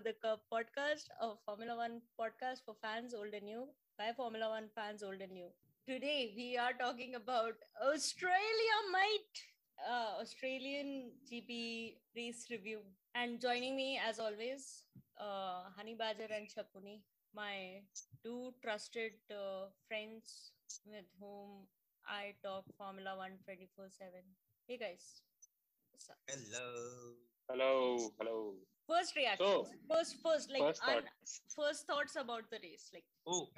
to the Curb podcast, a Formula One podcast for fans old and new, by Formula One fans old and new. Today, we are talking about Australia, mate! Australian GP race review. And joining me, as always, Honey Badger and Shaguni, my two trusted friends with whom I talk Formula One 24/7. Hey guys. Hello. Hello. Hello. First reaction. So, first thoughts about the race. I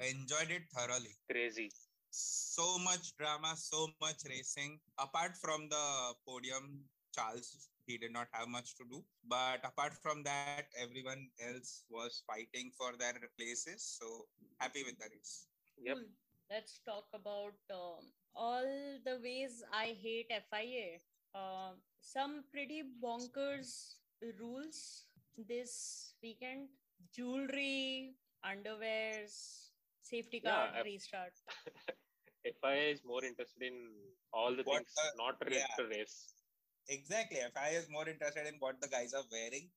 enjoyed it thoroughly. Crazy. So much drama, so much racing. Apart from the podium, Charles, he did not have much to do. But apart from that, everyone else was fighting for their places. So happy with the race. Yep. Cool. Let's talk about all the ways I hate FIA. Some pretty bonkers rules this weekend. Jewelry, underwears, safety car, restart. FIA is more interested in all the things not related to race. Exactly. FIA is more interested in what the guys are wearing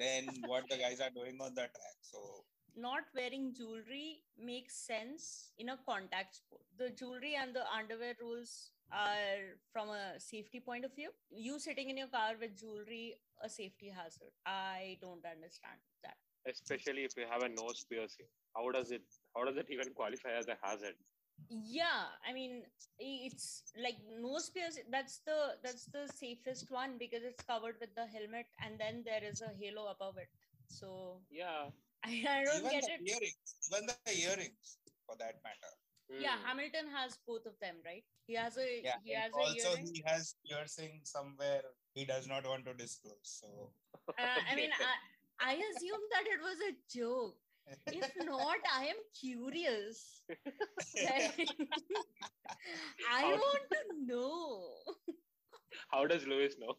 than what the guys are doing on the track. So not wearing jewelry makes sense in a contact sport. The jewelry and the underwear rules are from a safety point of view. You sitting in your car with jewelry, a safety hazard. I don't understand that. Especially if you have a nose piercing. How does it even qualify as a hazard? Yeah, I mean, it's like nose piercing. That's the safest one because it's covered with the helmet and then there is a halo above it. So yeah. I don't even get it. Even the earrings, for that matter. Yeah, Hamilton has both of them, right? He has a earring. He has piercing somewhere he does not want to disclose. So I mean, I assume that it was a joke. If not, I am curious. I want to know. How does Lewis know?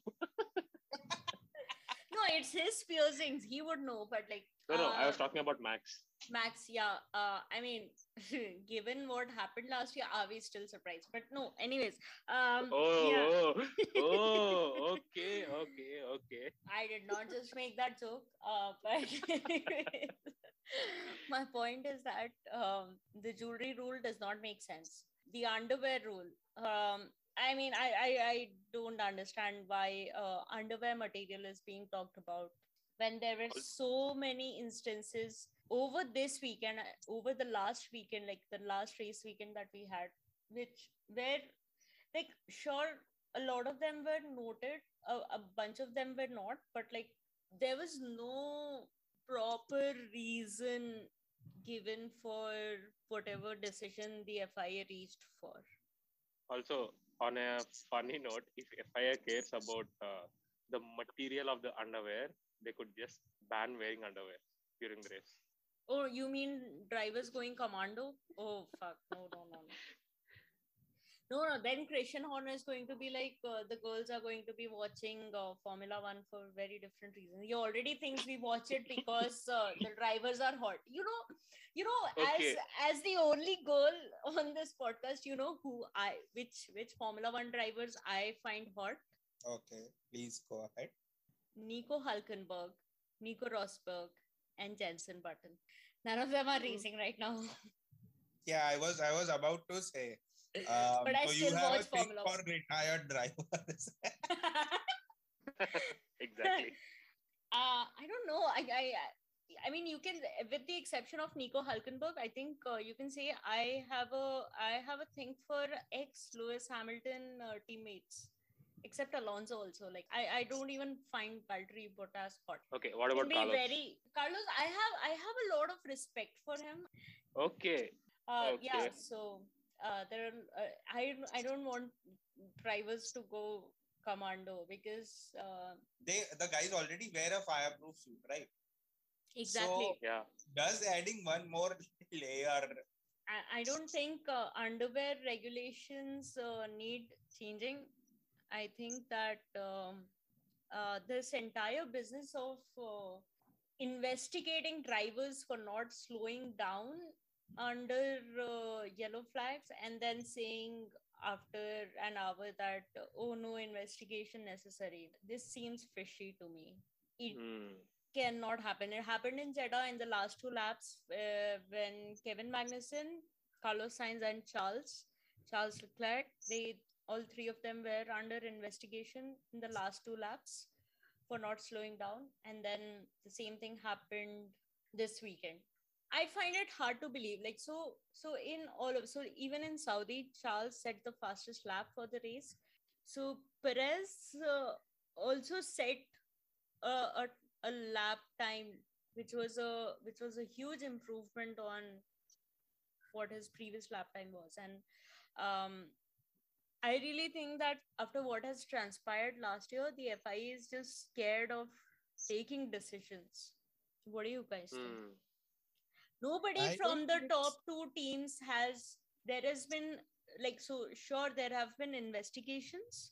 No, it's his piercings. He would know, but No, I was talking about Max. Max, yeah. I mean, given what happened last year, are we still surprised? But no, anyways. Okay. I did not just make that joke. But my point is that the jewelry rule does not make sense. The underwear rule. I mean, I don't understand why underwear material is being talked about when there were so many instances over this weekend, over the last weekend, like the last race weekend that we had, which were like, sure, a lot of them were noted, a bunch of them were not, but like there was no proper reason given for whatever decision the FIA reached for. Also, on a funny note, if FIA cares about the material of the underwear, they could just ban wearing underwear during the race. Oh, you mean drivers going commando? Oh, fuck. No. No, then Christian Horner is going to be like, the girls are going to be watching Formula One for very different reasons. He already thinks we watch it because the drivers are hot. Okay. As the only girl on this podcast, you know which Formula One drivers I find hot. Okay, please go ahead. Nico Hulkenberg, Nico Rosberg, and Jenson Button. None of them are racing right now. Yeah, I was about to say. But I still watch Formula One. For retired drivers. Exactly. I don't know. I mean, you can, with the exception of Nico Hulkenberg, I think you can say I have a thing for ex-Lewis Hamilton teammates. Except Alonso also. Like, I don't even find Valtteri Bottas hot. Okay, what about Carlos? Carlos, I have a lot of respect for him. Okay. Yeah, so there are, I don't want drivers to go commando because... the guys already wear a fireproof suit, right? Exactly. So, yeah. Does adding one more layer... I don't think underwear regulations need changing. I think that this entire business of investigating drivers for not slowing down under yellow flags and then saying after an hour that, oh, no investigation necessary. This seems fishy to me. It cannot happen. It happened in Jeddah in the last two laps when Kevin Magnussen, Carlos Sainz and Charles Leclerc, all three of them were under investigation in the last two laps for not slowing down. And then the same thing happened this weekend. I find it hard to believe. Like, even in Saudi, Charles set the fastest lap for the race. So Perez also set a lap time, which was a huge improvement on what his previous lap time was. And I really think that after what has transpired last year, the FIA is just scared of taking decisions. What do you guys think? Nobody from the top two teams there have been investigations,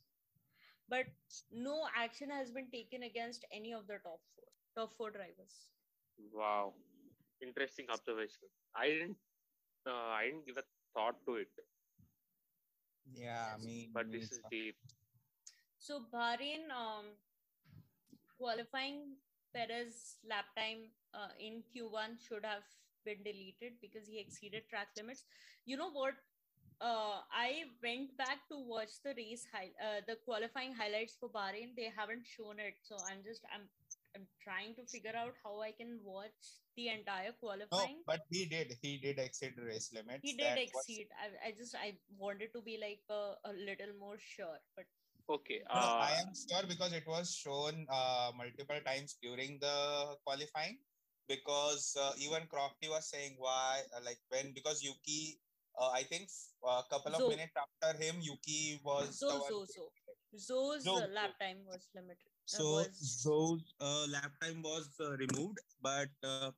but no action has been taken against any of the top four drivers. Wow. Interesting observation. I didn't give a thought to it. Yeah, I mean, but this is deep. So Bahrain qualifying, Perez's lap time in Q1 should have been deleted because he exceeded track limits. You know what? I went back to watch the race, the qualifying highlights for Bahrain. They haven't shown it, so I'm trying to figure out how I can watch the entire qualifying. No, but he did exceed race limits. He did exceed. I wanted to be like a little more sure, but okay. I am sure because it was shown multiple times during the qualifying, because even Crofty was saying why, because Yuki, I think a couple of minutes after him, Yuki was Zou's lap time was limited. So Zou's lap time was removed, but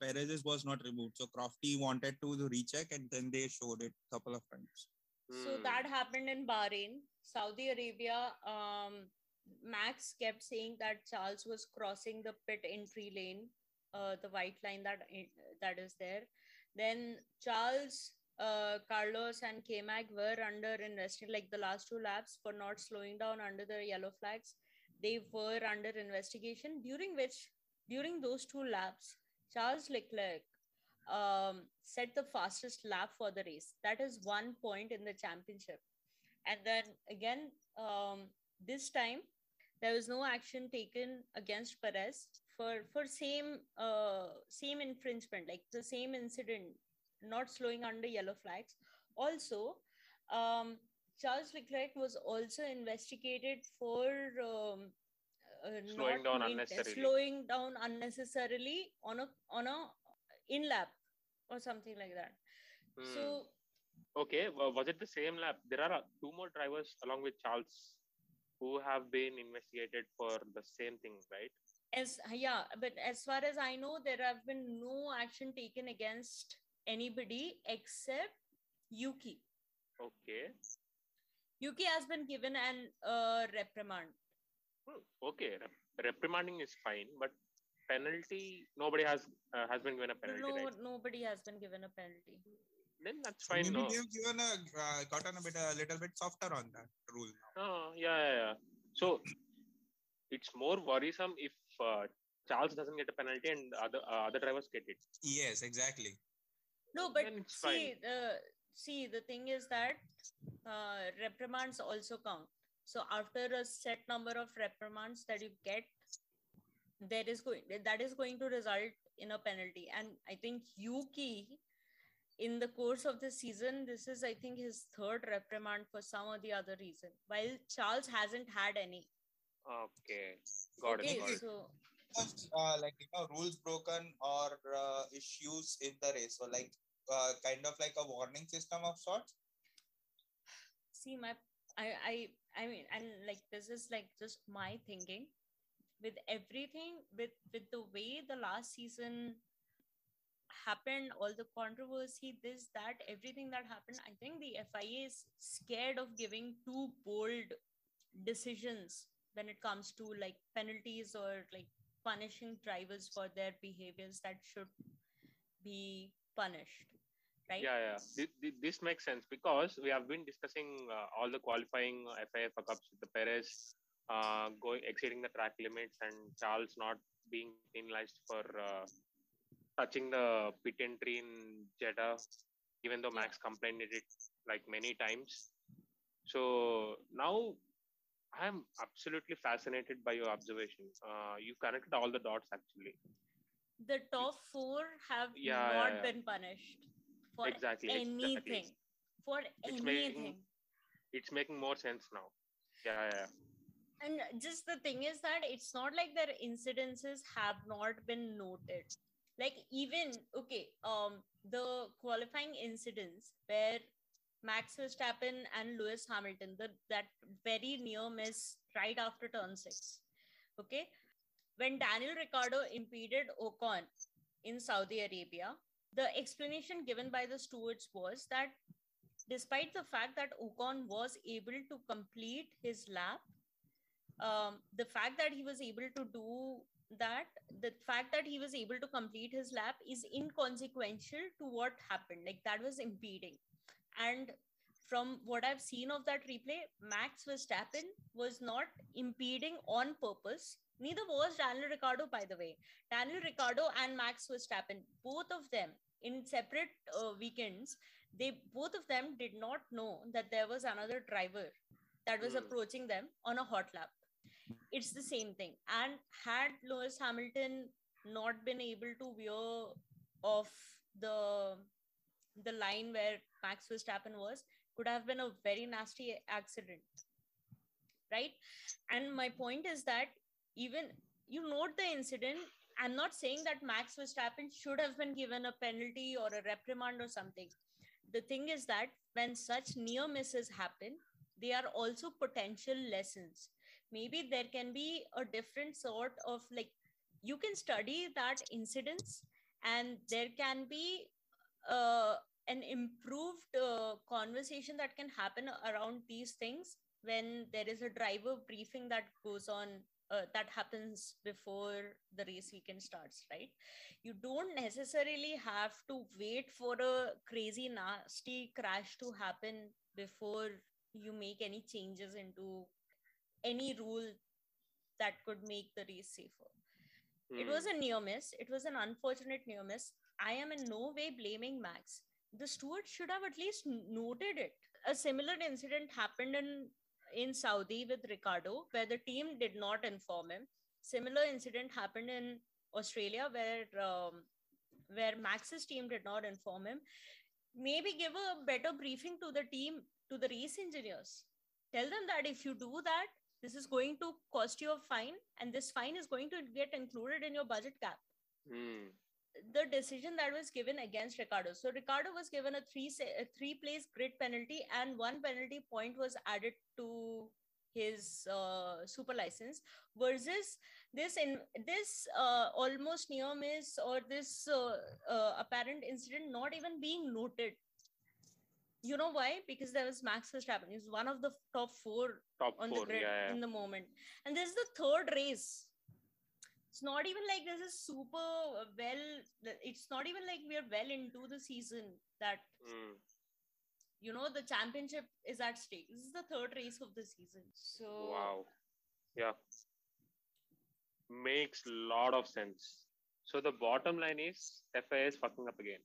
Perez's was not removed. So Crofty wanted to recheck, and then they showed it a couple of times. So that happened in Bahrain. Saudi Arabia, Max kept saying that Charles was crossing the pit entry lane, the white line that is there. Then Charles, Carlos and K-Mag were under investigation, like the last two laps, for not slowing down under the yellow flags. They were under investigation, during those two laps, Charles Leclerc set the fastest lap for the race. That is 1 point in the championship. And then again, this time, there was no action taken against Perez for same infringement, like the same incident, not slowing under yellow flags. Also, Charles Leclerc was also investigated for slowing down unnecessarily on a in-lap or something like that. So, okay, was it the same lap? There are two more drivers along with Charles who have been investigated for the same thing, right? But as far as I know, there have been no action taken against anybody except Yuki. Okay. Yuki has been given an reprimand. Okay, reprimanding is fine, but penalty, nobody has been given a penalty. No, right? Nobody has been given a penalty. Then that's fine. Maybe they've given a little bit softer on that rule now. Oh, yeah. So it's more worrisome if Charles doesn't get a penalty and other drivers get it. Yes, exactly. No, but the thing is that reprimands also count. So after a set number of reprimands that you get, that is going to result in a penalty. And I think Yuki, in the course of the season, this is, I think, his third reprimand for some or the other reason, while Charles hasn't had any. Okay. Got it. So, rules broken or issues in the race, or kind of like a warning system of sorts. See, this is just my thinking. With everything, with the way the last season happened, all the controversy, this, that, everything that happened, I think the FIA is scared of giving too bold decisions when it comes to penalties or punishing drivers for their behaviors that should be punished, right? Yeah. This makes sense because we have been discussing all the qualifying FIA fuck-ups with the Perez exceeding the track limits and Charles not being penalized for touching the pit entry in Jeddah, even though Max complained it like many times. So now I'm absolutely fascinated by your observation. You've connected all the dots actually. The top four have not been punished for anything. For it's making more sense now. And just the thing is that it's not like their incidences have not been noted. Like even, the qualifying incidents where Max Verstappen and Lewis Hamilton, that very near miss right after turn 6. Okay. When Daniel Ricciardo impeded Ocon in Saudi Arabia, the explanation given by the stewards was that despite the fact that Ocon was able to complete his lap, the fact that he was able to do that, the fact that he was able to complete his lap is inconsequential to what happened. Like that was impeding. And from what I've seen of that replay, Max Verstappen was not impeding on purpose. Neither was Daniel Ricciardo, by the way. Daniel Ricciardo and Max Verstappen, both of them in separate weekends, both of them did not know that there was another driver that was approaching them on a hot lap. It's the same thing. And had Lewis Hamilton not been able to veer off the line where Max Verstappen was, could have been a very nasty accident, right? And my point is that even you note the incident, I'm not saying that Max Verstappen should have been given a penalty or a reprimand or something. The thing is that when such near misses happen, they are also potential lessons. Maybe there can be a different sort of you can study that incidents and there can be an improved conversation that can happen around these things when there is a driver briefing that goes on. That happens before the race weekend starts, right? You don't necessarily have to wait for a crazy, nasty crash to happen before you make any changes into any rule that could make the race safer. Mm. It was a near miss. It was an unfortunate near miss. I am in no way blaming Max. The steward should have at least noted it. A similar incident happened in Saudi with Ricardo, where the team did not inform him. Similar incident happened in Australia where Max's team did not inform him. Maybe give a better briefing to the team, to the race engineers. Tell them that if you do that, this is going to cost you a fine and this fine is going to get included in your budget cap. Mm. The decision that was given against Ricardo. So Ricardo was given a three-place grid penalty and one penalty point was added to his super license versus this almost near miss or this apparent incident not even being noted. You know why? Because there was Max Verstappen. He was one of the top four on the grid in the moment. And this is the third race. It's not even like this is super well. It's not even like we are well into the season that, the championship is at stake. This is the third race of the season. So, wow. Yeah. Makes a lot of sense. So the bottom line is FIA is fucking up again.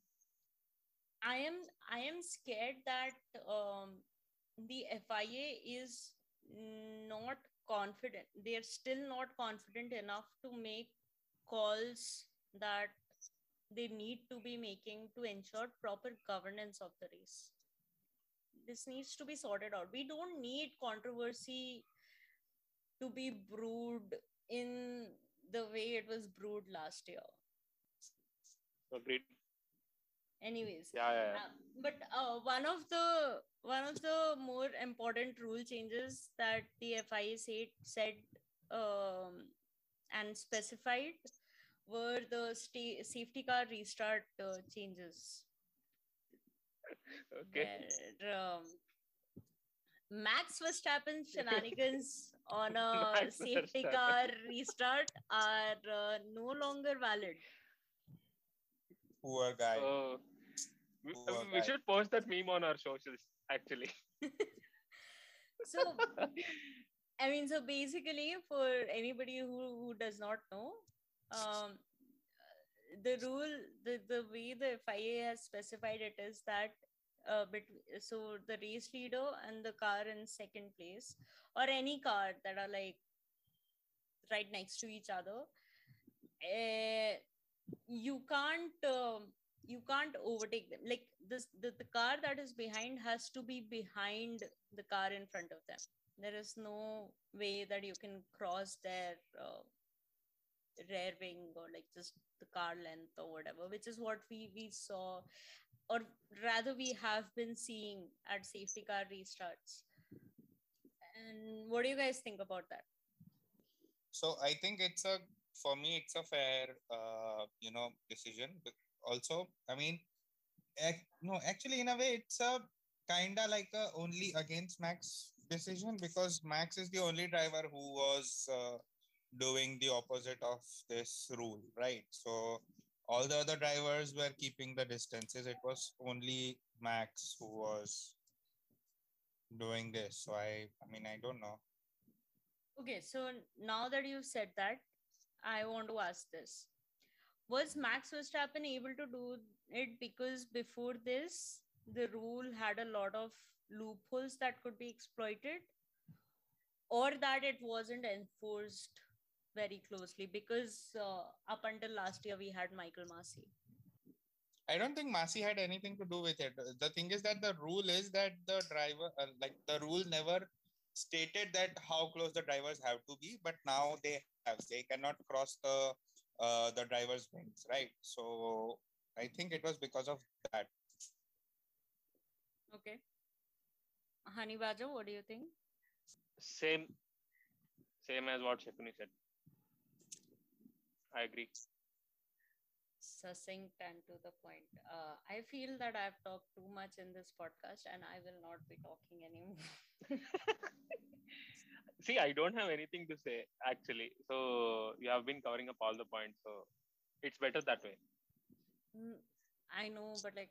I am scared that the FIA is not confident. They are still not confident enough to make calls that they need to be making to ensure proper governance of the race. This needs to be sorted out. We don't need controversy to be brewed in the way it was brewed last year. Agreed. Anyways, but one of the more important rule changes that the FIA said and specified were the safety car restart changes. Okay. Where, Max Verstappen shenanigans on a safety car restart are no longer valid. Poor guy. We should post that meme on our socials, actually. So, so basically, for anybody who does not know, the rule, the way the FIA has specified it is that so the race leader and the car in second place, or any car that are like right next to each other, you can't overtake them. Like this, the car that is behind has to be behind the car in front of them. There is no way that you can cross their rear wing, or like just the car length or whatever, which is what we saw, or rather we have been seeing at safety car restarts. And what do you guys think about that? So I think for me, it's a fair, decision. But also, I mean, actually in a way, it's a kind of like a only against Max decision, because Max is the only driver who was doing the opposite of this rule, right? So all the other drivers were keeping the distances. It was only Max who was doing this. So I mean, I don't know. Okay, so now that you've said that, I want to ask this. Was Max Verstappen able to do it because before this, the rule had a lot of loopholes that could be exploited, or that it wasn't enforced very closely? Because up until last year, we had Michael Masi. I don't think Masi had anything to do with it. The thing is that the rule is that the driver, the rule never stated that how close the drivers have to be, but now they have. They cannot cross the driver's wings, right? So I think it was because of that. Okay. Honey Badger, what do you think? Same as what Shaguni said. I agree. Succinct and to the point. I feel that I've talked too much in this podcast and I will not be talking anymore. See, I don't have anything to say, actually. So you have been covering up all the points. So it's better that way. I know, but like,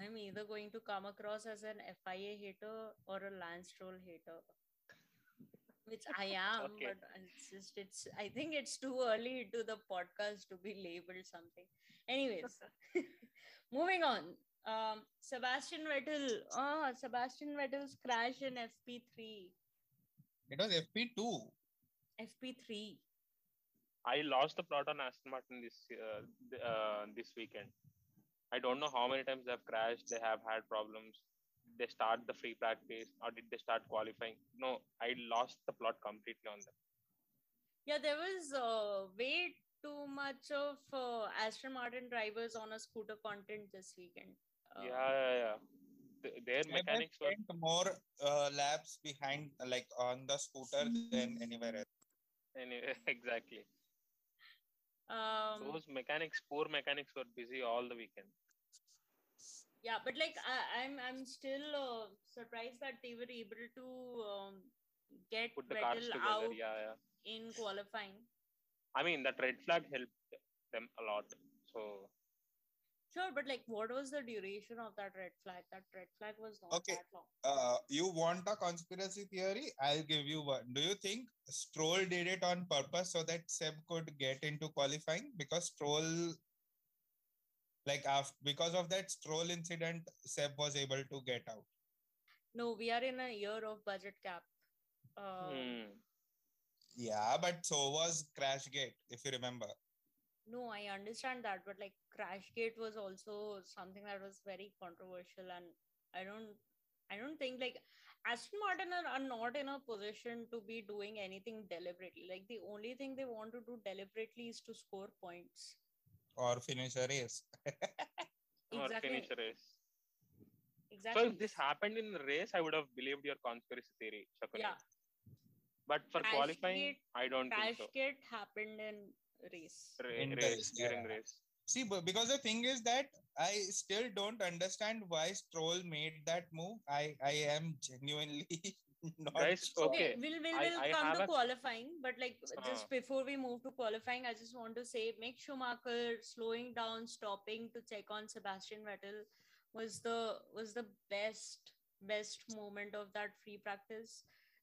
I'm either going to come across as an FIA hater or a Lance Stroll hater, which I am, okay. But it's I think it's too early into the podcast to be labeled something. Anyways, moving on. Sebastian Vettel's crash in FP3. It was FP2. FP3. I lost the plot on Aston Martin this weekend. I don't know how many times they have crashed. They have had problems. Did they start the free practice or did they start qualifying? No, I lost the plot completely on them. Yeah, there was way too much of Aston Martin drivers on a scooter content this weekend. Yeah. Their mechanics were more laps behind, like on the scooter than anywhere else. Anyway, exactly. Those poor mechanics were busy all the weekend. Yeah, but like I'm still surprised that they were able to get Vettel out in qualifying. I mean, that red flag helped them a lot. So sure, but like, what was the duration of that red flag? That red flag was not that long. You want a conspiracy theory? I'll give you one. Do you think Stroll did it on purpose so that Seb could get into qualifying? Because Stroll... because of that Stroll incident, Seb was able to get out. No, we are in a year of budget cap. Yeah, but so was Crashgate, if you remember. No, I understand that. But like Crashgate was also something that was very controversial. And I don't think like Aston Martin are not in a position to be doing anything deliberately. Like the only thing they want to do deliberately is to score points. Or finish a race. Exactly. Or finish a race. Exactly. So if this happened in the race, I would have believed your conspiracy theory, Shakuni. Yeah. But for qualifying, I don't think so. Crashgate happened in race. During race. See, because the thing is that I still don't understand why Stroll made that move. I am genuinely not. Guys, okay. We'll come to qualifying, but like just before we move to qualifying, I just want to say Mick Schumacher slowing down, stopping to check on Sebastian Vettel was the best moment of that free practice.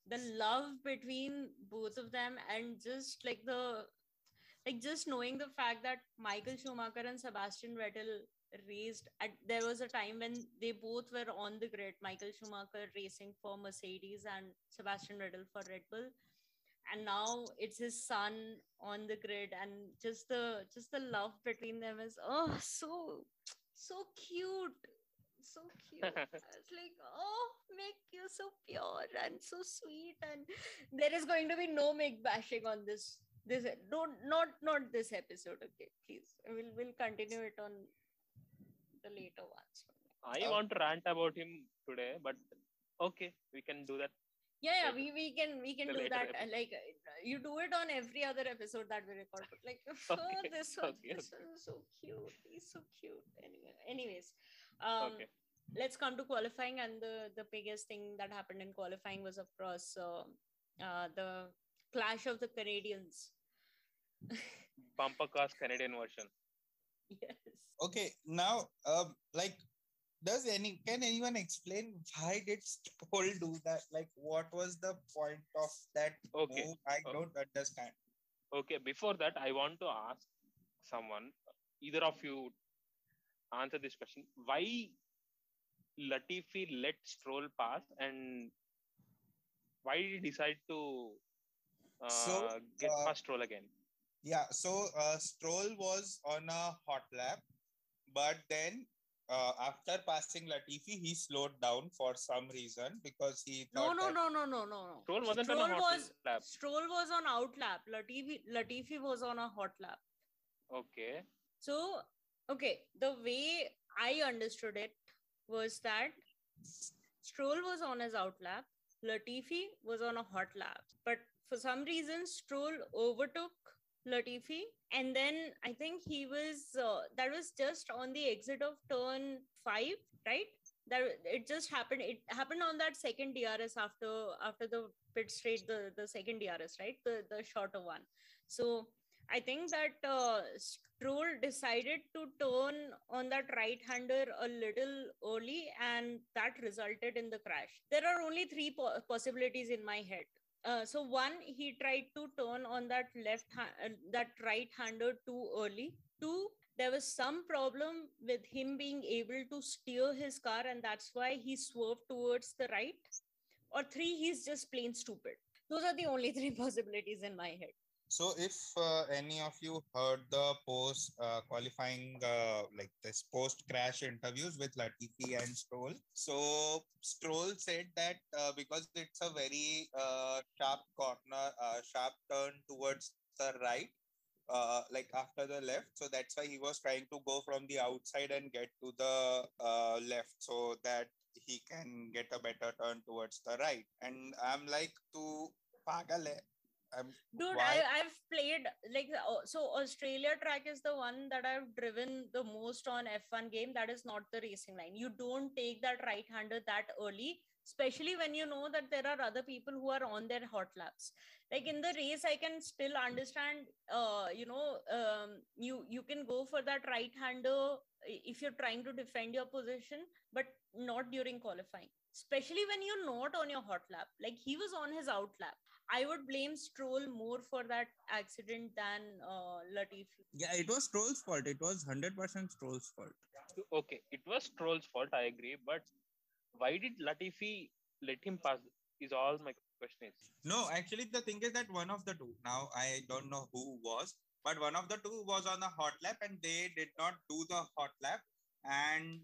The love between both of them and just like the like just knowing the fact that Michael Schumacher and Sebastian Vettel raced there was a time when they both were on the grid, Michael Schumacher racing for Mercedes and Sebastian Vettel for Red Bull. And now it's his son on the grid, and just the love between them is so cute. So cute. I was like, oh, Mick, you're so pure and so sweet. And there is going to be no Mick bashing on this. Not this episode. Okay, please. We'll continue it on the later ones. I want to rant about him today, but okay, we can do that. Yeah, we can do that. Episode. Like, you do it on every other episode that we record. But like, this one is so cute. He's so cute. Anyways, let's come to qualifying. And the biggest thing that happened in qualifying was, of course, the clash of the Canadians. Bumper cars Canadian version. Yes. Okay, now, can anyone explain why did Stroll do that? Like, what was the point of that move? I don't understand. Okay, before that, I want to ask someone, either of you answer this question. Why Latifi let Stroll pass and why did he decide to get past Stroll again? Yeah, so Stroll was on a hot lap, but then after passing Latifi, he slowed down for some reason because he thought No. Stroll wasn't on a hot lap. Stroll was on out lap. Latifi was on a hot lap. Okay. So, the way I understood it was that Stroll was on his out lap. Latifi was on a hot lap. But for some reason, Stroll overtook Latifi, and then I think he was that was just on the exit of turn 5, right? That it just happened. It happened on that second DRS after the pit straight, the second DRS, right? The shorter one. So I think that Stroll decided to turn on that right-hander a little early, and that resulted in the crash. There are only three possibilities in my head. So one, he tried to turn on that that right-hander too early. Two, there was some problem with him being able to steer his car, and that's why he swerved towards the right. Or three, he's just plain stupid. Those are the only three possibilities in my head. So if any of you heard the post-qualifying, this post-crash interviews with Latifi and Stroll. So Stroll said that because it's a very sharp corner, sharp turn towards the right, after the left. So that's why he was trying to go from the outside and get to the left so that he can get a better turn towards the right. And I'm like, tu pagal hai. I've played Australia track is the one that I've driven the most on F1 game. That is not the racing line. You don't take that right-hander that early, especially when you know that there are other people who are on their hot laps. Like in the race, I can still understand, you can go for that right-hander if you're trying to defend your position, but not during qualifying. Especially when you're not on your hot lap. Like he was on his out lap. I would blame Stroll more for that accident than Latifi. Yeah, it was Stroll's fault. It was 100% Stroll's fault. Okay, it was Stroll's fault. I agree. But why did Latifi let him pass is all my question is. No, actually the thing is that one of the two. Now I don't know who was. But one of the two was on the hot lap and they did not do the hot lap. And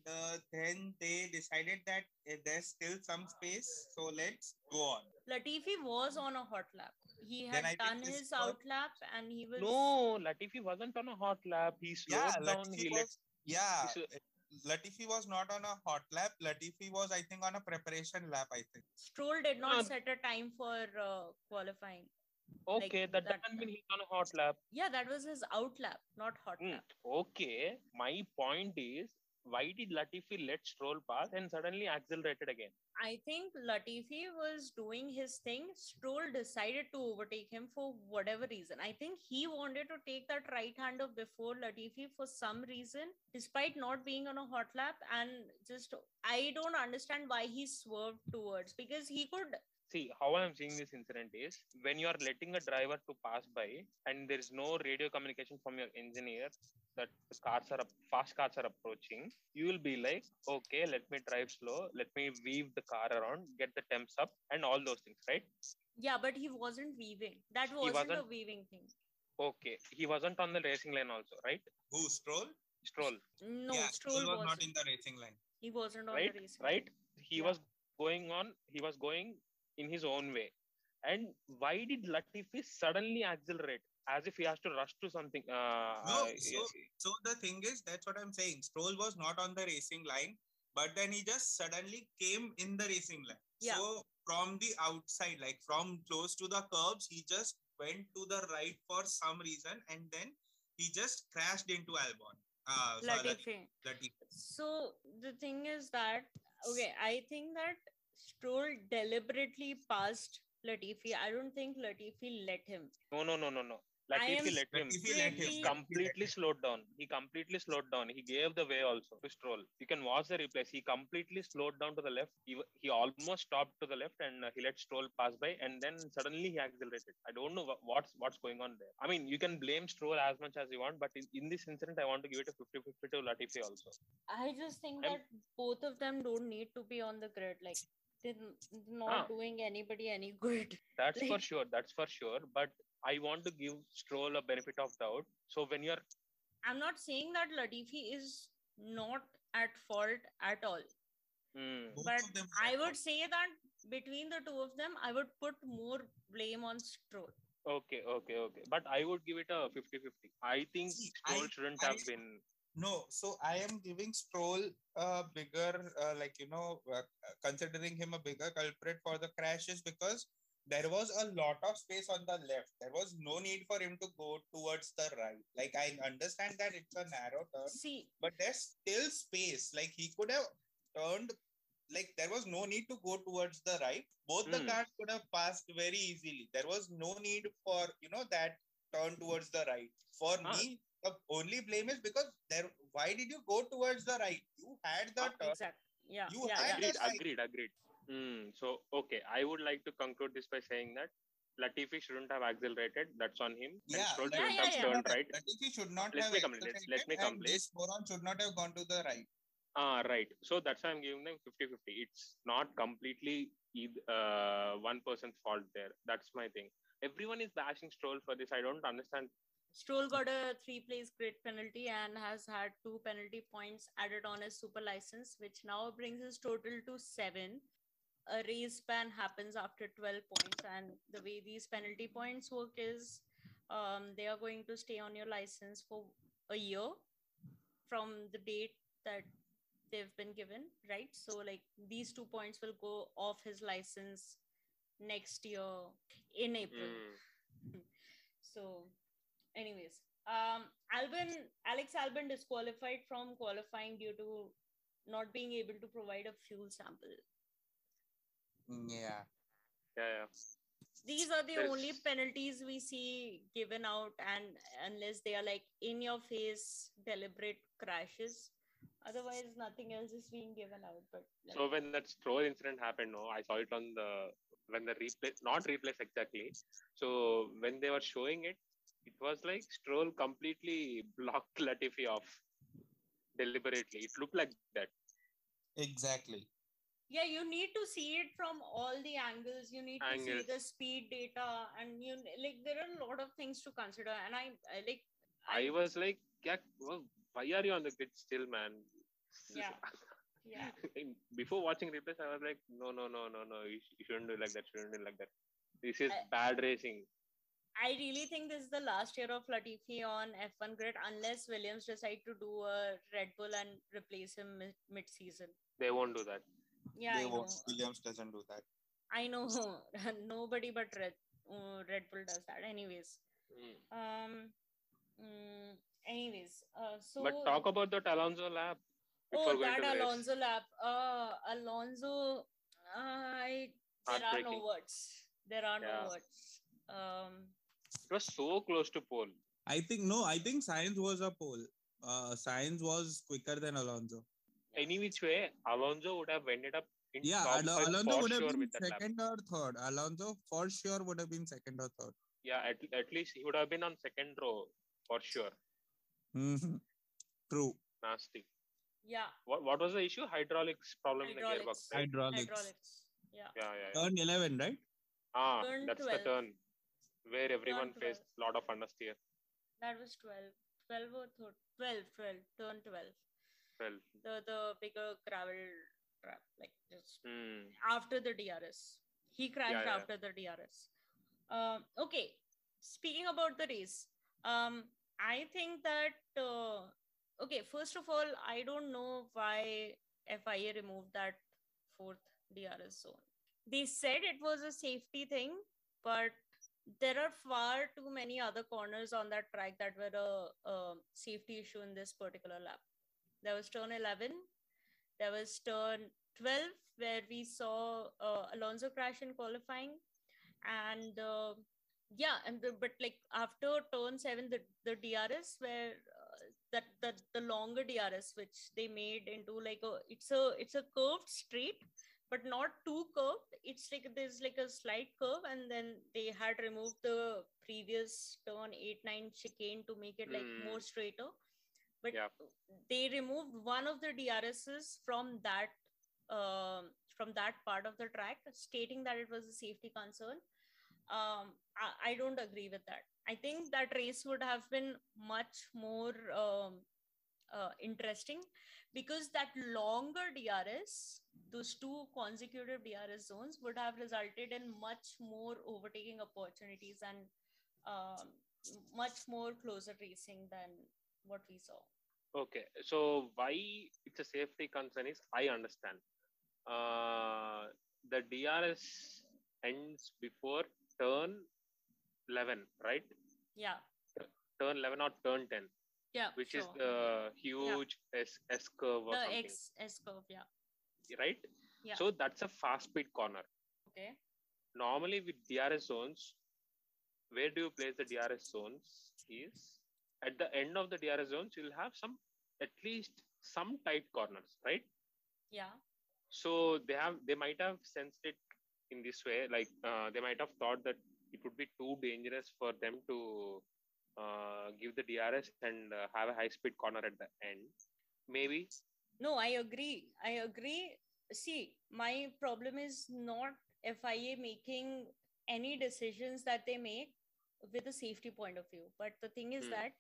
then they decided that there's still some space, so let's go on. Latifi was on a hot lap. He had done his out lap and he was... No, Latifi wasn't on a hot lap. He slowed down. Latifi was not on a hot lap. Latifi was, I think, on a preparation lap, I think. Stroll did not set a time for qualifying. Okay, that doesn't mean he's on a hot lap. Yeah, that was his out lap, not hot lap. Okay, my point is... Why did Latifi let Stroll pass and suddenly accelerated again? I think Latifi was doing his thing. Stroll decided to overtake him for whatever reason. I think he wanted to take that right-hander before Latifi for some reason, despite not being on a hot lap. And I don't understand why he swerved towards because he could... See, how I'm seeing this incident is when you are letting a driver to pass by and there is no radio communication from your engineer that fast cars are approaching, you will be like, okay, let me drive slow, let me weave the car around, get the temps up and all those things, right? Yeah, but he wasn't weaving. That wasn't a weaving thing. Okay. He wasn't on the racing line also, right? Who, Stroll? Stroll. No, yeah, Stroll was not in the racing line. He wasn't on the racing line. Right? He was going in his own way. And why did Latifi suddenly accelerate as if he has to rush to something? So the thing is, that's what I'm saying. Stroll was not on the racing line, but then he just suddenly came in the racing line. Yeah. So from the outside, like from close to the curbs, he just went to the right for some reason and then he just crashed into Albon. Latifi. So the thing is that, okay, I think that Stroll deliberately passed Latifi. I don't think Latifi let him. No. Latifi let him. He completely slowed down. He gave the way also to Stroll. You can watch the replays. He completely slowed down to the left. He almost stopped to the left and he let Stroll pass by and then suddenly he accelerated. I don't know what's going on there. I mean, you can blame Stroll as much as you want, but in this incident, I want to give it a 50-50 to Latifi also. I just think that both of them don't need to be on the grid. Like, they're not doing anybody any good. That's like, for sure. But I want to give Stroll a benefit of doubt. So when you're... I'm not saying that Latifi is not at fault at all. But I would say that between the two of them, I would put more blame on Stroll. Okay. But I would give it a 50-50. I think Stroll shouldn't have been... No, so I am giving Stroll a bigger, considering him a bigger culprit for the crashes because there was a lot of space on the left. There was no need for him to go towards the right. Like, I understand that it's a narrow turn, but there's still space. Like, he could have turned, like, there was no need to go towards the right. Both the cars could have passed very easily. There was no need for, that turn towards the right. For me, the only blame is because why did you go towards the right? You had the turn. Exactly. Yeah. Agreed. So, okay, I would like to conclude this by saying that Latifi shouldn't have accelerated. That's on him. And Stroll shouldn't have turned right. Latifi should not have accelerated. Let me complete. This moron should not have gone to the right. Right. So, that's why I'm giving them 50-50. It's not completely one person's fault there. That's my thing. Everyone is bashing Stroll for this. I don't understand. Stroll got a 3-place grid penalty and has had 2 penalty points added on his super license, which now brings his total to 7. A race ban happens after 12 points, and the way these penalty points work is they are going to stay on your license for a year from the date that they've been given, right? So like these 2 points will go off his license next year in April. So anyways, Alex Albon disqualified from qualifying due to not being able to provide a fuel sample. Yeah. These are the only penalties we see given out, and unless they are like in your face, deliberate crashes, otherwise nothing else is being given out. But like, so when that Stroll incident happened, I saw it on the replay, not replays exactly. So when they were showing it, it was like Stroll completely blocked Latifi off deliberately. It looked like that. Exactly. Yeah, you need to see it from all the angles. You need to see the speed data, and you like there are a lot of things to consider. And I was like, yeah, well, why are you on the grid still, man? Yeah. Before watching replays, I was like, no, you shouldn't do like that. This is bad racing. I really think this is the last year of Latifi on F1 grid, unless Williams decide to do a Red Bull and replace him mid-season. They won't do that. Yeah, Williams doesn't do that. I know. Nobody but Red Bull does that. But talk about that Alonso lap. Alonso, there are no words. It was so close to pole. I think Sainz was a pole. Sainz was quicker than Alonso. Any which way, Alonso would have ended up Yeah, Alonso would have been second or third. Alonso for sure would have been second or third. Yeah, at least he would have been on second row for sure. Mm-hmm. True. Nasty. Yeah. What was the issue? Hydraulics problem in the gearbox. Right? Hydraulics. Yeah. Turn 11, right? Ah, turn that's 12. The turn where everyone faced a lot of understeer. That was 12. 12 or 13. 12. Turn 12. 12. The bigger gravel trap. Like just after the DRS. He crashed after the DRS. Okay. Speaking about the race, I think that first of all, I don't know why FIA removed that fourth DRS zone. They said it was a safety thing, but there are far too many other corners on that track that were a safety issue in this particular lap. There was turn 11. There was turn 12, where we saw Alonso crash in qualifying. And but like after turn 7, the DRS where the longer DRS, which they made into like it's a curved straight, but not too curved. It's like there's like a slight curve, and then they had removed the previous turn 8-9 chicane to make it like more straighter. But they removed one of the DRSs from that part of the track, stating that it was a safety concern. I don't agree with that. I think that race would have been much more interesting, because that longer DRS, those two consecutive DRS zones, would have resulted in much more overtaking opportunities and much more closer racing than what we saw. Okay, so why it's a safety concern is, I understand. The DRS ends before turn 11, right? Yeah. Turn 11 or turn 10. Yeah. Which is the huge S curve or something. The S curve, right? Yeah. So that's a fast speed corner. Okay. Normally with DRS zones, where do you place the DRS zones is at the end of the DRS zones, you'll have at least some tight corners, right? Yeah. So they might have sensed it in this way, like they might have thought that it would be too dangerous for them to give the DRS and have a high-speed corner at the end. Maybe. No, I agree. See, my problem is not FIA making any decisions that they make with a safety point of view. But the thing is that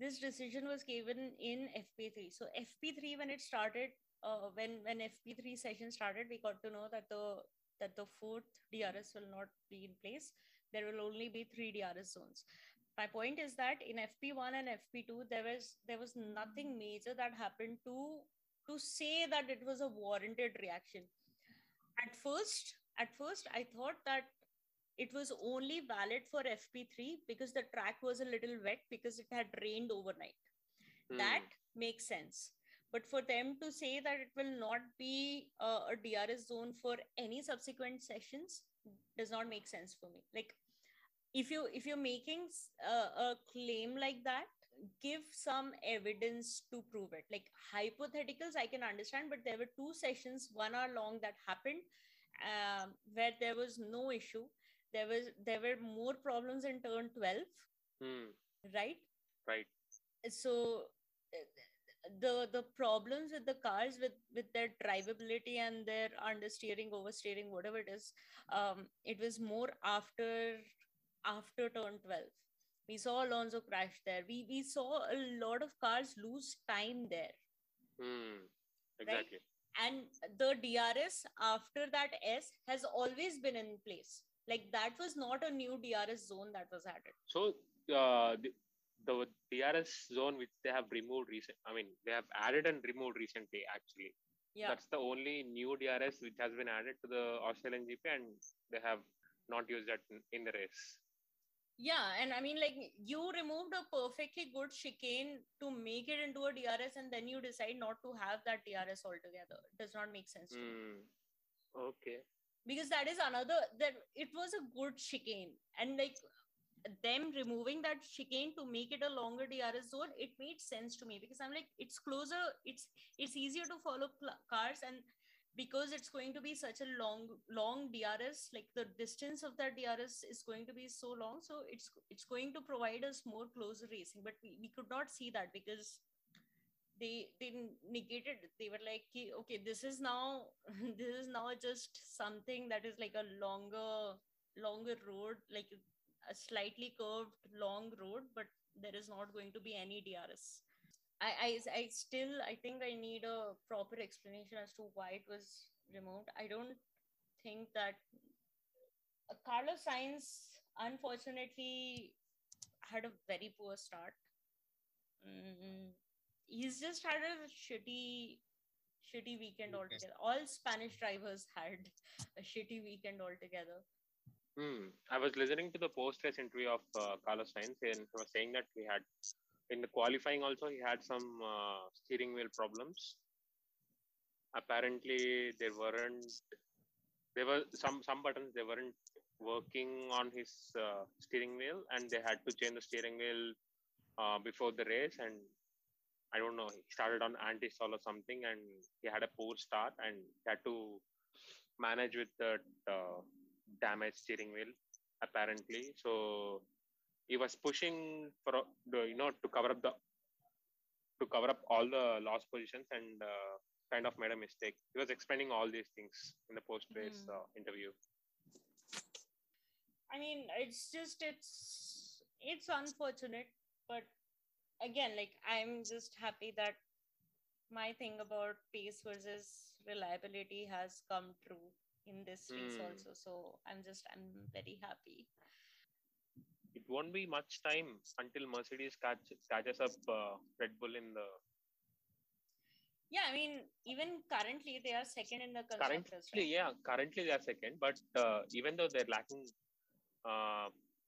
this decision was given in FP3. So FP3, when it started, when FP3 session started, we got to know that the fourth DRS will not be in place. There will only be 3 DRS zones. My point is that in FP1 and FP2, there was nothing major that happened to say that it was a warranted reaction. At first, I thought that it was only valid for FP3 because the track was a little wet because it had rained overnight. That makes sense. But for them to say that it will not be a DRS zone for any subsequent sessions does not make sense for me. Like, if you're making a claim like that, give some evidence to prove it. Like, hypotheticals, I can understand, but there were 2 sessions, 1 hour long, that happened where there was no issue. There were more problems in turn 12, right? Right. So the problems with the cars, with their drivability and their understeering, oversteering, whatever it is, it was more after turn 12. We saw Alonso crash there. We saw a lot of cars lose time there. Exactly. Right? And the DRS after that S has always been in place. Like, that was not a new DRS zone that was added. So the DRS zone which they have removed they have added and removed recently, actually. Yeah. That's the only new DRS which has been added to the Australian GP, and they have not used that in the race. Yeah, and you removed a perfectly good chicane to make it into a DRS, and then you decide not to have that DRS altogether. It does not make sense to me. Okay. Because that is it was a good chicane, and like, them removing that chicane to make it a longer DRS zone, it made sense to me because I'm like, it's closer, it's easier to follow cars, and because it's going to be such a long DRS, like the distance of that DRS is going to be so long. So it's going to provide us more closer racing, but we could not see that because they negated. They were like, okay, this is now just something that is like a longer road, like a slightly curved long road, but there is not going to be any DRS. I think I need a proper explanation as to why it was removed. I don't think that Carlos Sainz unfortunately had a very poor start. He's just had a shitty weekend altogether. All Spanish drivers had a shitty weekend altogether. I was listening to the post-race interview of Carlos Sainz, and he was saying that he had, in the qualifying also, he had some steering wheel problems. Apparently, there were some buttons, they weren't working on his steering wheel, and they had to change the steering wheel before the race. And I don't know, he started on anti-stall or something, and he had a poor start, and he had to manage with the damaged steering wheel, apparently. So he was pushing for to cover up all the lost positions, and kind of made a mistake. He was explaining all these things in the post-race interview. I mean, it's unfortunate, but again, like, I'm just happy that my thing about pace versus reliability has come true in this race also. So I'm very happy. It won't be much time until Mercedes catches up Red Bull in the... Yeah, I mean, even currently they are second in the constructors. Currently, right? Yeah, currently they are second. But even though they're lacking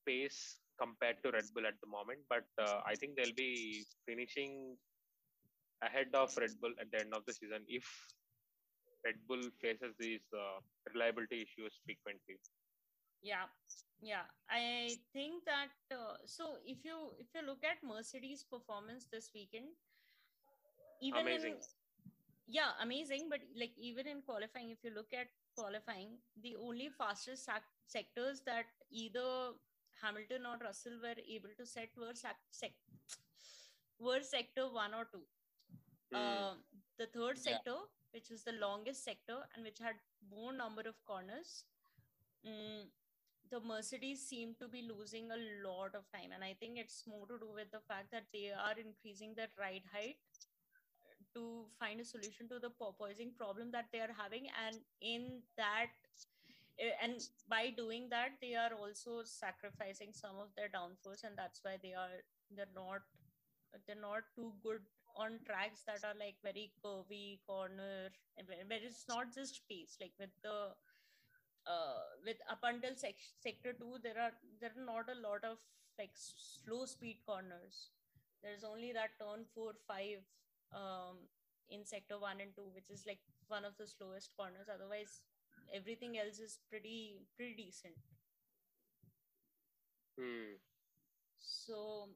pace compared to Red Bull at the moment, but I think they'll be finishing ahead of Red Bull at the end of the season if Red Bull faces these reliability issues frequently. Yeah. I think that so if you look at Mercedes' performance this weekend, amazing. But like, even in qualifying, if you look at qualifying, the only fastest sectors that either Hamilton or Russell were able to set were sector 1 or 2. The third sector, which was the longest sector and which had more number of corners, the Mercedes seem to be losing a lot of time. And I think it's more to do with the fact that they are increasing their ride height to find a solution to the porpoising problem that they are having. And by doing that, they are also sacrificing some of their downforce. And that's why they're not too good on tracks that are like very curvy corner, where it's not just pace, like with the... with up until sector 2, there are not a lot of like slow speed corners. There's only that turn 4-5 in sector 1 and 2, which is like one of the slowest corners. Otherwise, everything else is pretty decent. So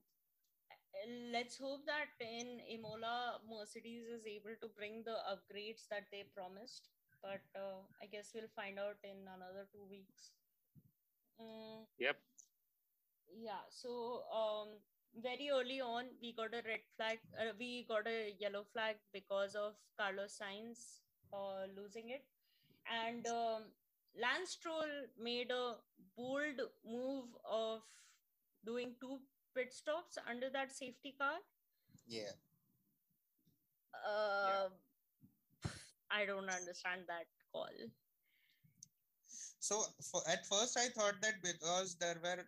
let's hope that in Imola, Mercedes is able to bring the upgrades that they promised. But I guess we'll find out in another 2 weeks. Yep. Yeah. So very early on, we got a red flag. We got a yellow flag because of Carlos Sainz losing it. And Lance Stroll made a bold move of doing 2 pit stops under that safety car. I don't understand that call. So at first I thought that because there were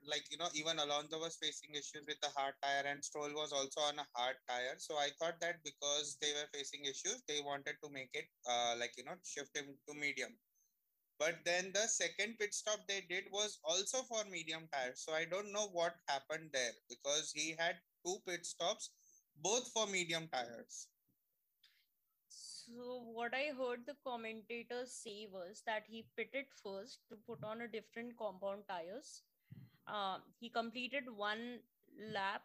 even Alonso was facing issues with the hard tire, and Stroll was also on a hard tire. So I thought that because they were facing issues, they wanted to make it shift him to medium. But then the second pit stop they did was also for medium tire. So I don't know what happened there, because he had 2 pit stops, both for medium tires. So what I heard the commentator say was that he pitted first to put on a different compound tires. He completed 1 lap,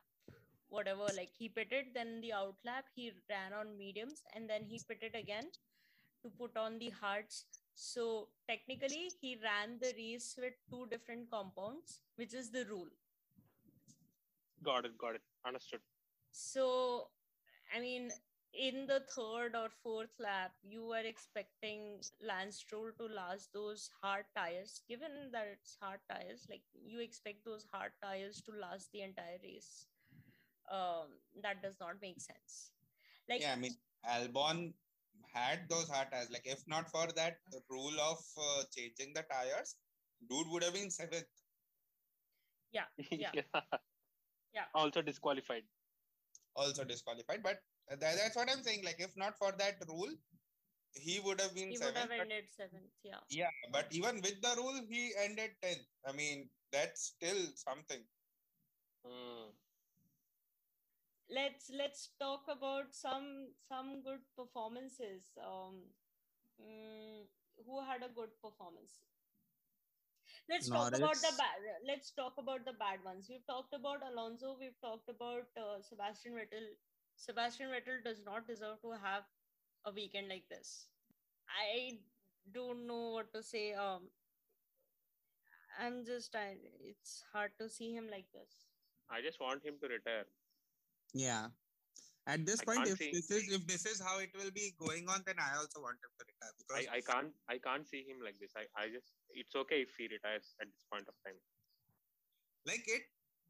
he pitted, then the outlap, he ran on mediums, and then he pitted again to put on the hards. So technically, he ran the race with two different compounds, which is the rule. Got it. Understood. So, I mean, in the third or fourth lap, you were expecting Lance Stroll to last those hard tires. Given that it's hard tires, like you expect those hard tires to last the entire race. That does not make sense. Like, yeah, I mean, Albon had those hard tires. Like, if not for that rule of changing the tires, dude would have been seventh. Yeah. Also disqualified. But that's what I'm saying. Like, if not for that rule, he would have been seventh. He would have ended seventh. Yeah. Yeah. But even with the rule, he ended 10th. I mean, that's still something. Let's talk about some good performances. Who had a good performance? Let's talk about the bad ones. We've talked about Alonso. We've talked about Sebastian Vettel. Sebastian Vettel does not deserve to have a weekend like this. I don't know what to say. It's hard to see him like this. I just want him to retire. Yeah, at this point, if this is how it will be going on, then I also want him to retire, because I can't see him like this. I just it's okay if he retires at this point of time. Like, it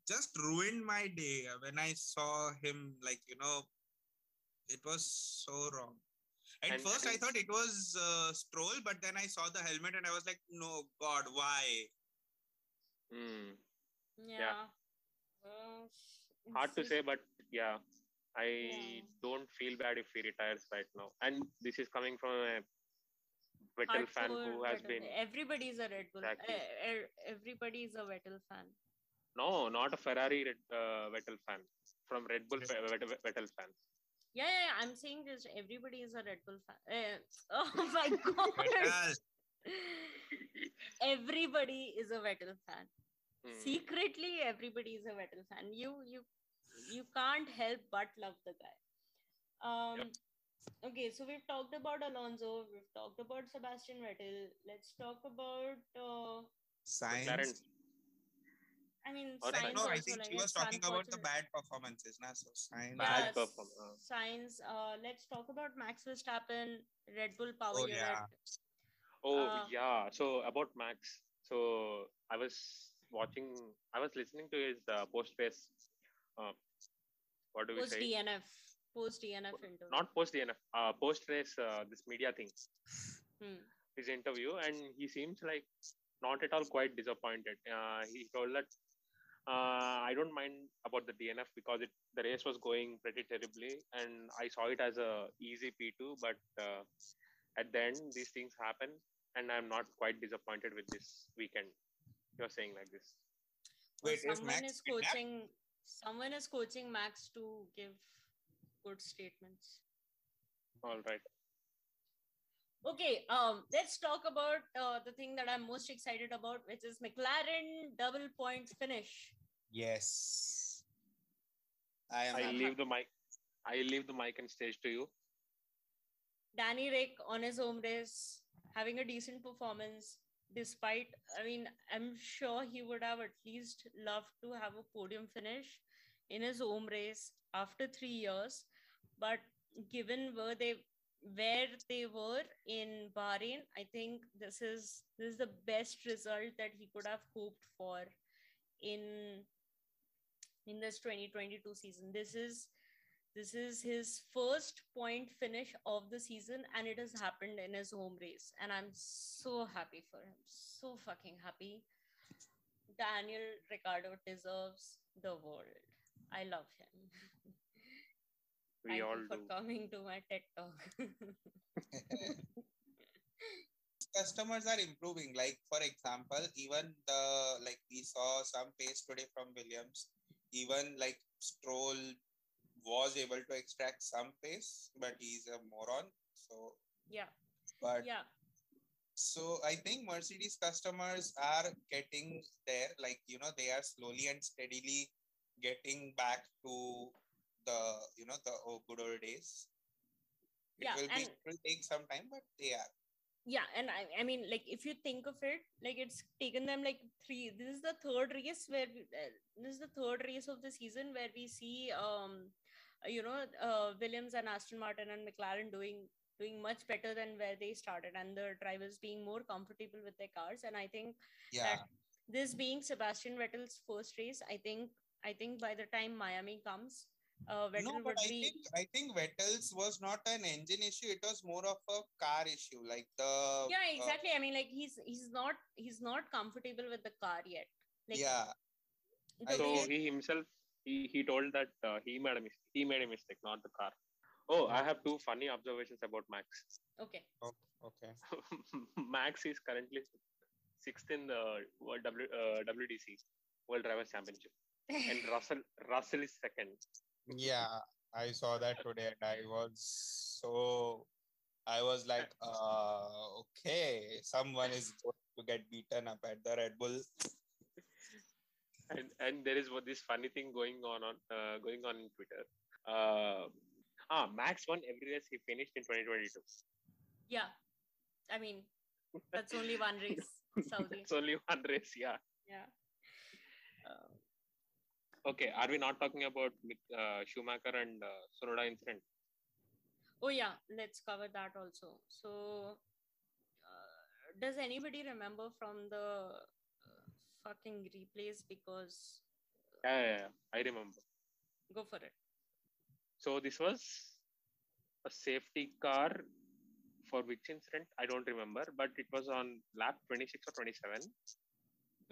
just ruined my day when I saw him. Like, you know, it was so wrong. At first, I thought it was Stroll, but then I saw the helmet and I was like, no, God, why? Yeah. Hard to say, but yeah, I don't feel bad if he retires right now. And this is coming from a Vettel hardcore fan who has Vettel. Been... Everybody's a Red Bull. Exactly. Everybody's a Vettel fan. No, not a Ferrari Vettel fan. From Red Bull Vettel fan. Yeah, I'm saying this. Everybody is a Red Bull fan. Oh my God. Everybody is a Vettel fan. Secretly, everybody is a Vettel fan. You can't help but love the guy. Okay, so we've talked about Alonso. We've talked about Sebastian Vettel. Let's talk about Sainz. I mean, I think she was talking about the bad performances. Nah? So Sainz. Bad performance. Sainz. Let's talk about Max Verstappen, Red Bull power unit. So about Max. So I was listening to his post-race. What do we say? Post DNF interview. Not post DNF. Post-race. This media thing. His interview, and he seems like not at all quite disappointed. He told that I don't mind about the DNF because the race was going pretty terribly, and I saw it as a easy P2. But at the end, these things happen, and I'm not quite disappointed with this weekend. You're saying like this. Wait, someone is coaching Max to give good statements. All right. Okay. Let's talk about the thing that I'm most excited about, which is McLaren double point finish. Yes. I leave the mic and stage to you. Danny Rick on his home race, having a decent performance. Despite, I mean, I'm sure he would have at least loved to have a podium finish in his home race after 3 years. But given where they were in Bahrain, I think this is the best result that he could have hoped for in this 2022 season. This is his first point finish of the season, and it has happened in his home race. And I'm so happy for him. So fucking happy. Daniel Ricciardo deserves the world. I love him. Thank you for coming to my TED Talk. Customers are improving. Like, for example, even we saw some pace today from Williams. Even like Stroll was able to extract some pace, but he's a moron. So yeah. But yeah. So I think Mercedes customers are getting there. Like, you know, they are slowly and steadily getting back to the good old days. It will take some time, but they are. Yeah, and I mean, like, if you think of it, like, it's taken them like three. This is the third race where of the season where we see, Williams and Aston Martin and McLaren doing much better than where they started, and the drivers being more comfortable with their cars. And I think that this being Sebastian Vettel's first race, I think by the time Miami comes, I think Vettel's was not an engine issue. It was more of a car issue, like the. Yeah, exactly. I mean, like he's not comfortable with the car yet. Like, yeah. So he told that he made a mistake, not the car. Oh, I have two funny observations about Max. Okay. Oh, okay. Max is currently sixth in the WDC, World Drivers Championship, and Russell is second. Yeah, I saw that today and I was like, okay, someone is going to get beaten up at the Red Bull. And there is this funny thing going on in Twitter. Max won every race he finished in 2022. Yeah, I mean, that's only one race. Saudi. It's only one race, yeah. Yeah. Okay, are we not talking about Schumacher and Tsunoda incident? Oh yeah, let's cover that also. So, does anybody remember from the fucking replays? Because yeah, I remember. Go for it. So this was a safety car for which incident? I don't remember, but it was on lap 26 or 27.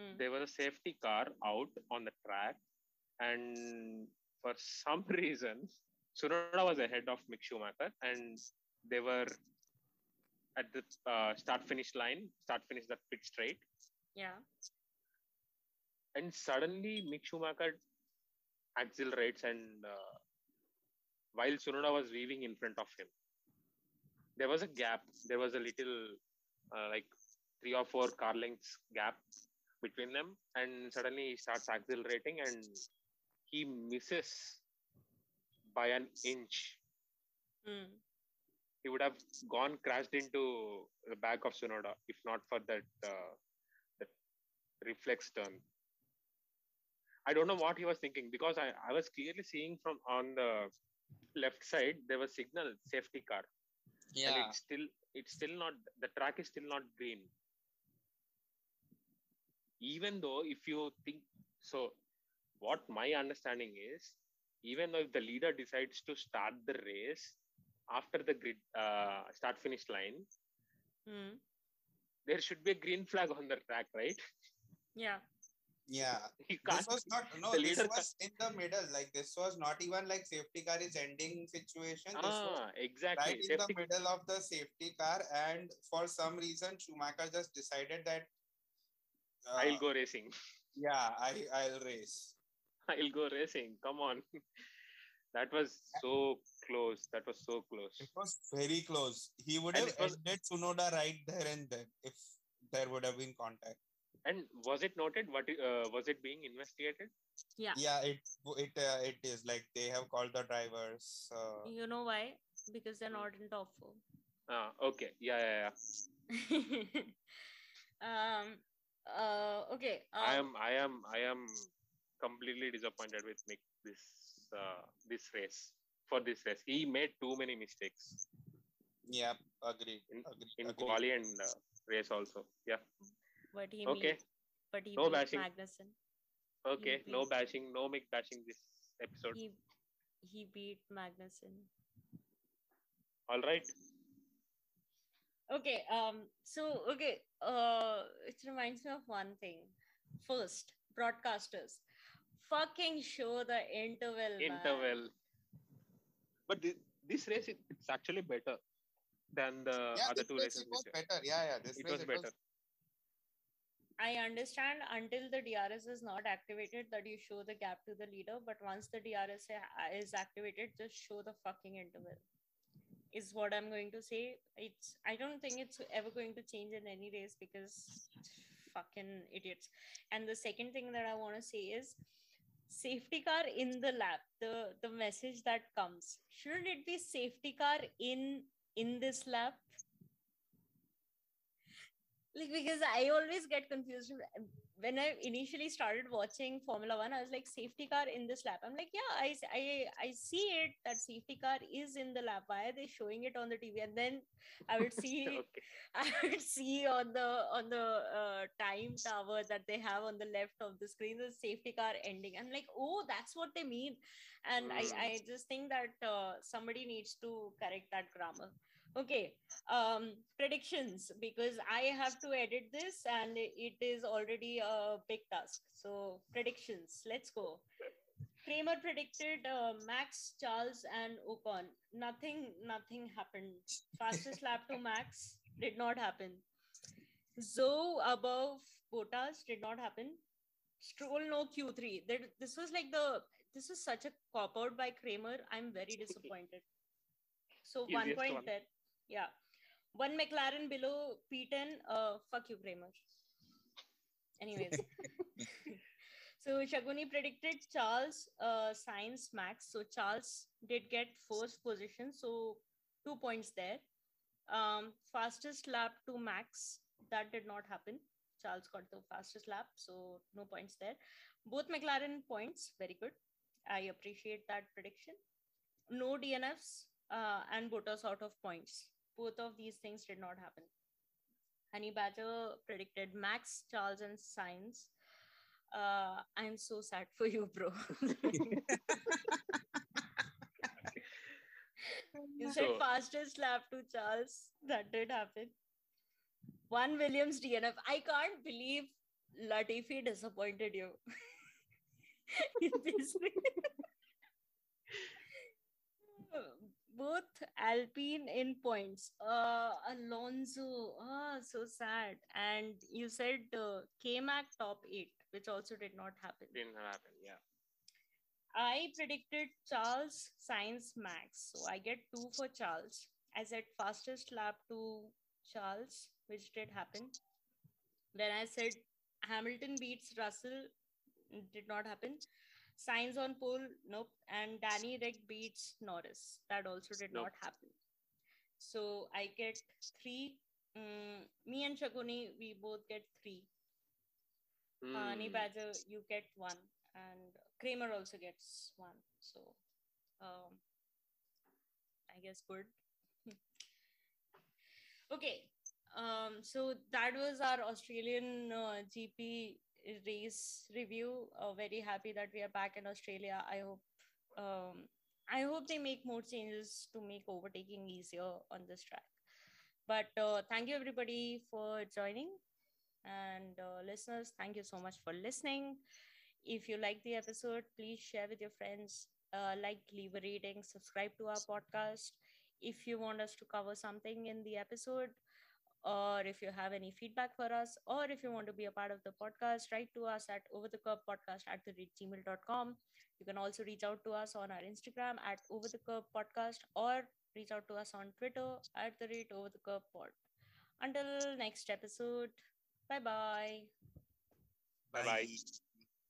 Mm. There was a safety car out on the track. And for some reason, Tsunoda was ahead of Mick Schumacher, and they were at the start-finish that pit straight. Yeah. And suddenly, Mick Schumacher accelerates, and while Tsunoda was weaving in front of him, there was a gap. There was a little, 3 or 4 car lengths gap between them, and suddenly he starts accelerating, and he misses by an inch. Mm. He would have crashed into the back of Tsunoda if not for that that reflex turn. I don't know what he was thinking, because I was clearly seeing from on the left side there was signal safety car. Yeah. And it's still not, the track is still not green. Even though if you think so, what my understanding is, even though if the leader decides to start the race after the grid start-finish line, there should be a green flag on the track, right? Yeah. Yeah. This was in the middle. Like, this was not even like safety car is ending situation. Exactly. Right in the middle of the safety car, and for some reason, Schumacher just decided that I'll go racing. Yeah, I'll race. I'll go racing. Come on. That was so close. It was very close. He would have ended Tsunoda right there and then if there would have been contact. And was it noted? What was it being investigated? Yeah. Yeah, it is. Like, they have called the drivers. You know why? Because they're not in top four. Okay. Yeah. Okay. I am completely disappointed with Mick this race. He made too many mistakes. Yeah, agreed. In quali and race also. Yeah. But he no bashing. Magnussen. Okay, no bashing, no Mick bashing this episode. He beat Magnussen. All right. Okay. It reminds me of one thing. First, broadcasters, fucking show the interval. But this race, it's actually better than the other two races. It was better. Yeah. This race was better. I understand until the DRS is not activated that you show the gap to the leader. But once the DRS is activated, just show the fucking interval. Is what I'm going to say. I don't think it's ever going to change in any race because fucking idiots. And the second thing that I want to say is safety car in the lap. The message that comes. Shouldn't it be safety car in in this lap? Like, because I always get confused. When I initially started watching Formula One, I was like, safety car in this lap. I'm like, yeah, I see it, that safety car is in the lap. Why are they showing it on the TV? And then I would see, okay. I would see on the time tower that they have on the left of the screen, the safety car ending. I'm like, oh, that's what they mean. And I just think that somebody needs to correct that grammar. Okay, predictions, because I have to edit this and it is already a big task. So predictions, let's go. Kramer predicted Max, Charles and Ocon. Nothing happened. Fastest lap to Max did not happen. Zoe above Bottas did not happen. Stroll no Q3. This was such a cop-out by Kramer. I'm very disappointed. So easiest 1 point one. There. Yeah. One McLaren below P10. Fuck you, Kramer. Anyways. So Shaguni predicted Charles, Sainz, Max. So Charles did get first position. So 2 points there. Fastest lap to Max. That did not happen. Charles got the fastest lap. So no points there. Both McLaren points. Very good. I appreciate that prediction. No DNFs. And Bottas out of points. Both of these things did not happen. Honey Badger predicted Max, Charles, and Sainz. I'm so sad for you, bro. You said fastest lap to Charles. That did happen. One Williams DNF. I can't believe Latifi disappointed you. In this way. Both Alpine in points. Alonso, so sad. And you said K-Mac top 8, which also did not happen. Didn't happen, yeah. I predicted Charles, Sainz, Max. So I get 2 for Charles. I said fastest lap to Charles, which did happen. Then I said Hamilton beats Russell, did not happen. Sainz on pole, nope. And Danny Rick beats Norris. That also did not happen. So I get 3. Me and Shaguni, we both get 3. Honey Badger, you get 1. And Kramer also gets 1. So I guess good. Okay. So that was our Australian GP race review. Very happy that we are back in Australia. I hope they make more changes to make overtaking easier on this track. But thank you everybody for joining, and listeners, thank you so much for listening. If you like the episode, please share with your friends, leave a rating, subscribe to our podcast. If you want us to cover something in the episode, or if you have any feedback for us, or if you want to be a part of the podcast, write to us at overthecurbpodcast@gmail.com. You can also reach out to us on our Instagram at overthecurbpodcast, or reach out to us on Twitter @overthecurbpod. Until next episode, bye-bye. Bye-bye.